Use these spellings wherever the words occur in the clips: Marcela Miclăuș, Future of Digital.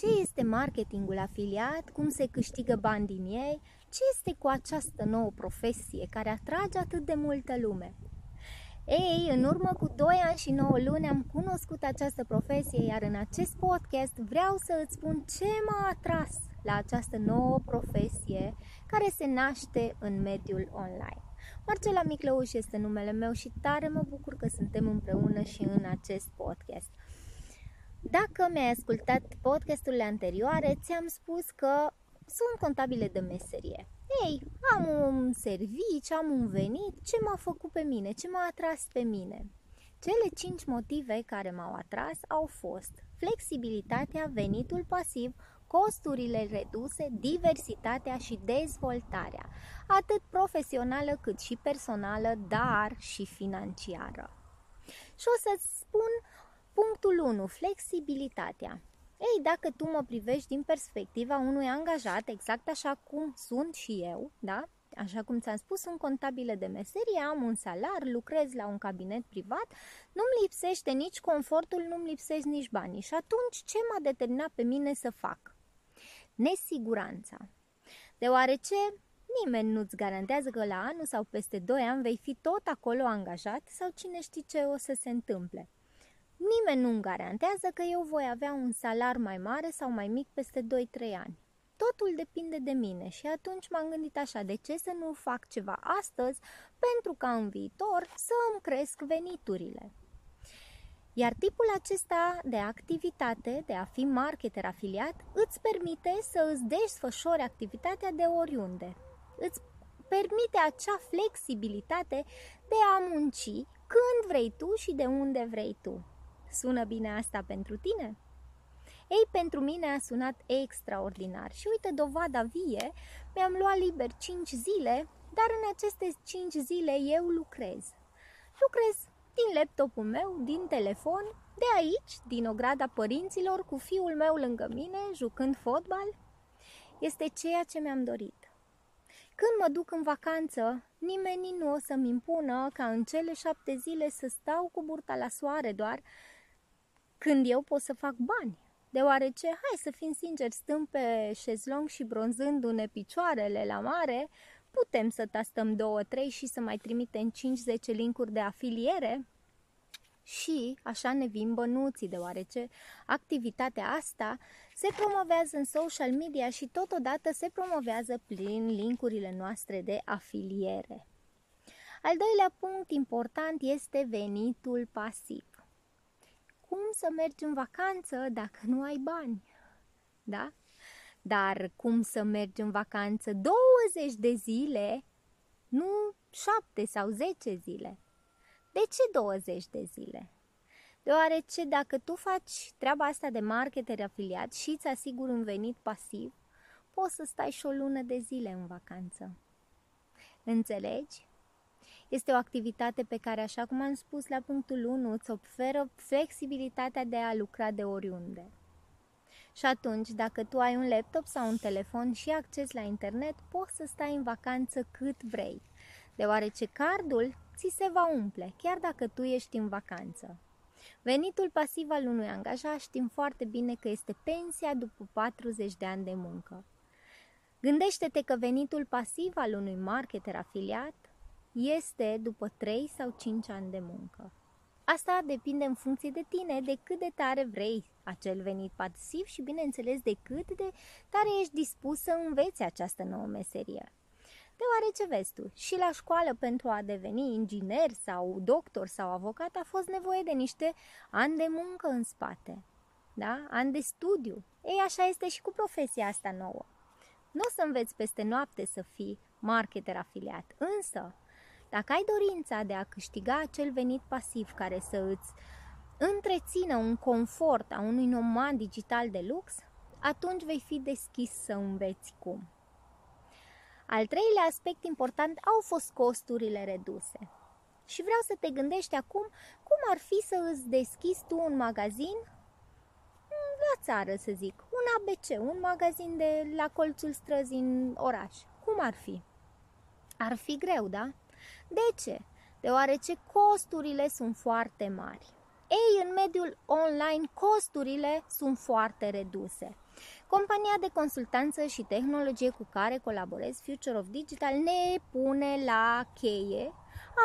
ce este marketingul afiliat, cum se câștigă bani din ei, ce este cu această nouă profesie care atrage atât de multă lume. Ei, în urmă cu 2 ani și 9 luni am cunoscut această profesie, iar în acest podcast vreau să îți spun ce m-a atras la această nouă profesie care se naște în mediul online. Marcela Miclăuș este numele meu și tare mă bucur că suntem împreună și în acest podcast. Dacă mi-ai ascultat podcasturile anterioare, ți-am spus că sunt contabilă de meserie. Ei, am un serviciu, am un venit, ce m-a făcut pe mine, ce m-a atras pe mine? Cele 5 motive care m-au atras au fost flexibilitatea, venitul pasiv, costurile reduse, diversitatea și dezvoltarea, atât profesională cât și personală, dar și financiară. Și o să-ți spun punctul 1, flexibilitatea. Ei, dacă tu mă privești din perspectiva unui angajat, exact așa cum sunt și eu, da? Așa cum ți-am spus, sunt contabilă de meserie, am un salar, lucrez la un cabinet privat, nu-mi lipsește nici confortul, nu-mi lipsește nici banii. Și atunci, ce m-a determinat pe mine să fac? Nesiguranța. Deoarece nimeni nu-ți garantează că la anul sau peste 2 ani vei fi tot acolo angajat sau cine știe ce o să se întâmple. Nimeni nu-mi garantează că eu voi avea un salar mai mare sau mai mic peste 2-3 ani. Totul depinde de mine și atunci m-am gândit așa, de ce să nu fac ceva astăzi pentru ca în viitor să îmi cresc veniturile. Iar tipul acesta de activitate, de a fi marketer afiliat, îți permite să îți desfășori activitatea de oriunde. Îți permite acea flexibilitate de a munci când vrei tu și de unde vrei tu. Sună bine asta pentru tine? Ei, pentru mine a sunat extraordinar și uite dovada vie, mi-am luat liber 5 zile, dar în aceste 5 zile eu lucrez. Lucrez din laptopul meu, din telefon, de aici, din ograda părinților, cu fiul meu lângă mine, jucând fotbal. Este ceea ce mi-am dorit. Când mă duc în vacanță, nimeni nu o să-mi impună ca în cele 7 zile să stau cu burta la soare doar când eu pot să fac bani. Deoarece, hai să fim sinceri, stând pe șezlong și bronzându-ne picioarele la mare, putem să tastăm 2-3 și să mai trimitem 5-10 linkuri de afiliere și așa ne vin bănuții, deoarece activitatea asta se promovează în social media și totodată se promovează prin linkurile noastre de afiliere. Al doilea punct important este venitul pasiv. Cum să mergi în vacanță dacă nu ai bani? Da? Dar cum să mergi în vacanță 20 de zile, nu 7 sau 10 zile? De ce 20 de zile? Deoarece dacă tu faci treaba asta de marketer afiliat și îți asiguri un venit pasiv, poți să stai și o lună de zile în vacanță. Înțelegi? Este o activitate pe care, așa cum am spus la punctul 1, îți oferă flexibilitatea de a lucra de oriunde. Și atunci, dacă tu ai un laptop sau un telefon și acces la internet, poți să stai în vacanță cât vrei, deoarece cardul ți se va umple, chiar dacă tu ești în vacanță. Venitul pasiv al unui angajat știm foarte bine că este pensia după 40 de ani de muncă. Gândește-te că venitul pasiv al unui marketer afiliat este după 3 sau 5 ani de muncă. Asta depinde în funcție de tine, de cât de tare vrei acel venit pasiv și, bineînțeles, de cât de tare ești dispus să înveți această nouă meserie. Deoarece, vezi tu, și la școală pentru a deveni inginer sau doctor sau avocat a fost nevoie de niște ani de muncă în spate, da? Ani de studiu. Ei, așa este și cu profesia asta nouă. Nu o să înveți peste noapte să fii marketer afiliat, însă dacă ai dorința de a câștiga acel venit pasiv care să îți întrețină un confort a unui nomad digital de lux, atunci vei fi deschis să înveți cum. Al treilea aspect important au fost costurile reduse. Și vreau să te gândești acum cum ar fi să îți deschizi tu un magazin la țară, să zic, un ABC, un magazin de la colțul străzii în oraș. Cum ar fi? Ar fi greu, da? De ce? Deoarece costurile sunt foarte mari. Ei, în mediul online, costurile sunt foarte reduse. Compania de consultanță și tehnologie cu care colaborez, Future of Digital, ne pune la cheie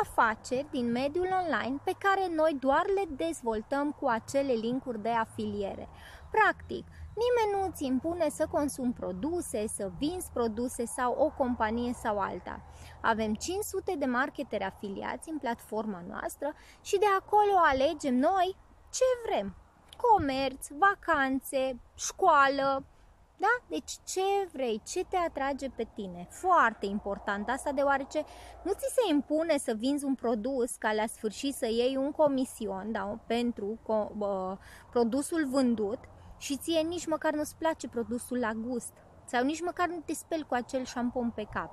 afaceri din mediul online pe care noi doar le dezvoltăm cu acele linkuri de afiliere. Practic, nimeni nu îți impune să consumi produse, să vinzi produse sau o companie sau alta. Avem 500 de marketeri afiliați în platforma noastră și de acolo alegem noi ce vrem. Comerț, vacanțe, școală, da? Deci ce vrei, ce te atrage pe tine. Foarte important asta, deoarece nu ți se impune să vinzi un produs ca la sfârșit să iei un comision, da? Pentru produsul vândut și ție nici măcar nu-ți place produsul la gust sau nici măcar nu te speli cu acel șampon pe cap.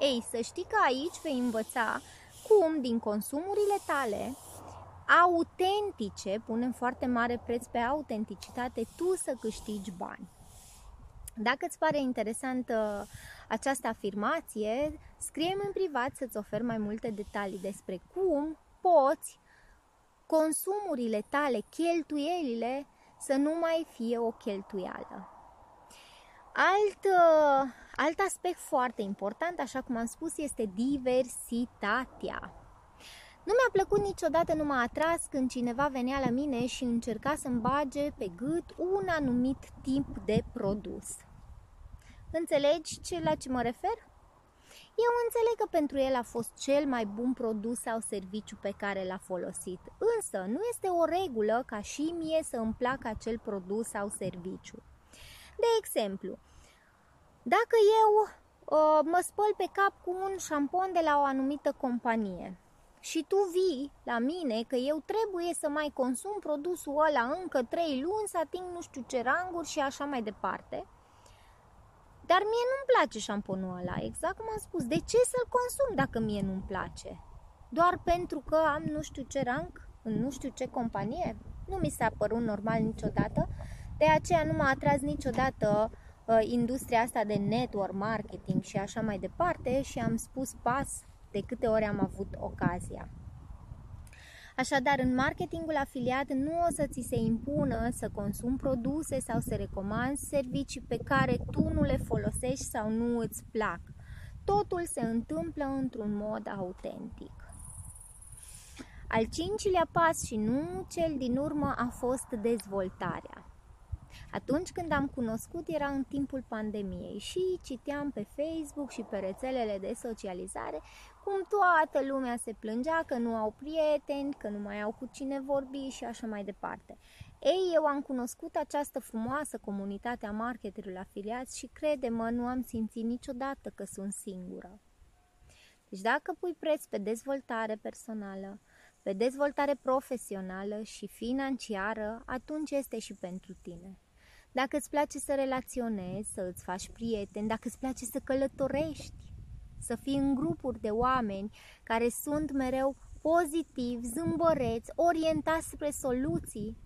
Ei, să știi că aici vei învăța cum din consumurile tale autentice, punem foarte mare preț pe autenticitate, tu să câștigi bani. Dacă îți pare interesantă această afirmație, scrie-mi în privat să-ți ofer mai multe detalii despre cum poți consumurile tale, cheltuielile, să nu mai fie o cheltuială. Alt aspect foarte important, așa cum am spus, este diversitatea. Nu mi-a plăcut niciodată, nu m-a atras când cineva venea la mine și încerca să-mi bage pe gât un anumit tip de produs. Înțelegi la ce mă refer? Eu înțeleg că pentru el a fost cel mai bun produs sau serviciu pe care l-a folosit, însă nu este o regulă ca și mie să îmi placă acel produs sau serviciu. De exemplu, dacă eu mă spăl pe cap cu un șampon de la o anumită companie, și tu vii la mine că eu trebuie să mai consum produsul ăla încă 3 luni, să ating nu știu ce ranguri și așa mai departe. Dar mie nu-mi place șamponul ăla, exact cum am spus. De ce să-l consum dacă mie nu-mi place? Doar pentru că am nu știu ce rang, în nu știu ce companie? Nu mi s-a părut normal niciodată, de aceea nu m-a atras niciodată industria asta de network marketing și așa mai departe și am spus pas de câte ori am avut ocazia. Așadar, în marketingul afiliat nu o să ți se impună să consumi produse sau să recomanzi servicii pe care tu nu le folosești sau nu îți plac. Totul se întâmplă într-un mod autentic. Al 5-lea pas și nu cel din urmă a fost dezvoltarea. Atunci când am cunoscut era în timpul pandemiei și citeam pe Facebook și pe rețelele de socializare cum toată lumea se plângea că nu au prieteni, că nu mai au cu cine vorbi și așa mai departe. Ei, eu am cunoscut această frumoasă comunitate a marketerilor afiliați și crede-mă, nu am simțit niciodată că sunt singură. Deci dacă pui preț pe dezvoltare personală, pe dezvoltare profesională și financiară, atunci este și pentru tine. Dacă îți place să relaționezi, să îți faci prieteni, dacă îți place să călătorești, să fii în grupuri de oameni care sunt mereu pozitivi, zâmbăreți, orientați spre soluții,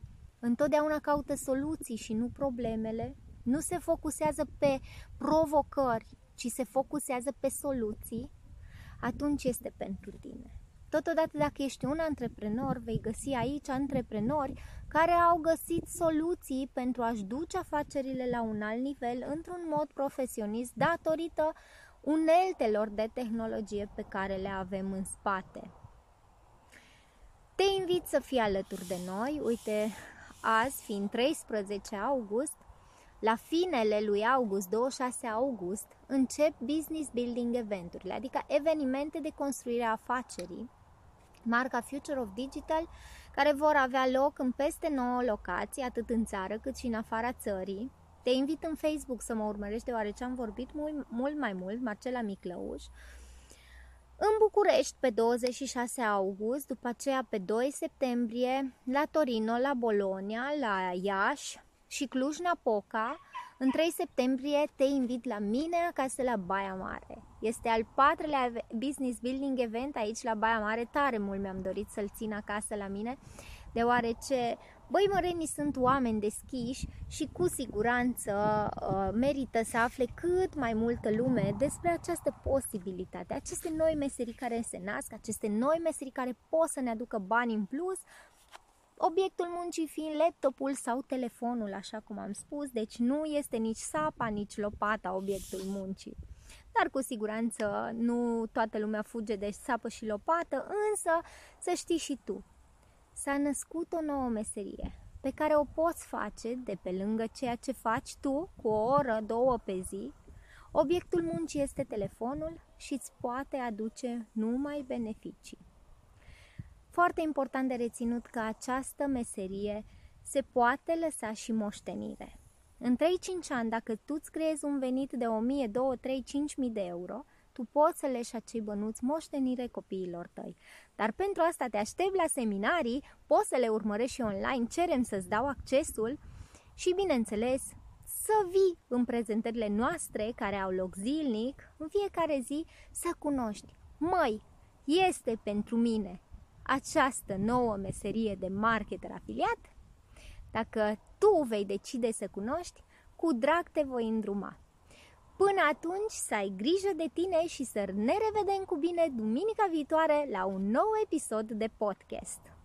întotdeauna caută soluții și nu problemele, nu se focusează pe provocări, ci se focusează pe soluții, atunci este pentru tine. Totodată, dacă ești un antreprenor, vei găsi aici antreprenori care au găsit soluții pentru a-și duce afacerile la un alt nivel într-un mod profesionist datorită uneltelor de tehnologie pe care le avem în spate. Te invit să fii alături de noi. Uite, azi fiind 13 august, la finele lui august, 26 august, încep business building event-urile, adică evenimente de construire a afacerii, marca Future of Digital, care vor avea loc în peste 9 locații, atât în țară cât și în afara țării. Te invit în Facebook să mă urmărești, deoarece am vorbit mult mai mult, Marcela Miclăuș. În București pe 26 august, după aceea pe 2 septembrie, la Torino, la Bologna, la Iași și Cluj-Napoca. În 3 septembrie te invit la mine acasă la Baia Mare. Este al 4-lea business building event aici la Baia Mare. Tare mult mi-am dorit să-l țin acasă la mine, deoarece băimărenii sunt oameni deschiși și cu siguranță merită să afle cât mai multă lume despre această posibilitate, aceste noi meserii care se nasc, aceste noi meserii care pot să ne aducă bani în plus obiectul muncii fiind laptopul sau telefonul, așa cum am spus, deci nu este nici sapa, nici lopata obiectul muncii. Dar cu siguranță nu toată lumea fuge de sapă și lopată, însă să știi și tu, s-a născut o nouă meserie pe care o poți face de pe lângă ceea ce faci tu cu o oră, două pe zi. Obiectul muncii este telefonul și îți poate aduce numai beneficii. Foarte important de reținut că această meserie se poate lăsa și moștenire. În 3-5 ani, dacă tu îți creezi un venit de 1.000, 2.000, 3.000, 5.000 de euro, tu poți să leși acei bănuți moștenire copiilor tăi. Dar pentru asta te aștept la seminarii, poți să le urmărești și online, cerem să-ți dau accesul și, bineînțeles, să vii în prezentările noastre care au loc zilnic, în fiecare zi, să cunoști. Măi, este pentru mine această nouă meserie de marketer afiliat? Dacă tu vei decide să cunoști, cu drag te voi îndruma. Până atunci, să ai grijă de tine și să ne revedem cu bine duminica viitoare la un nou episod de podcast.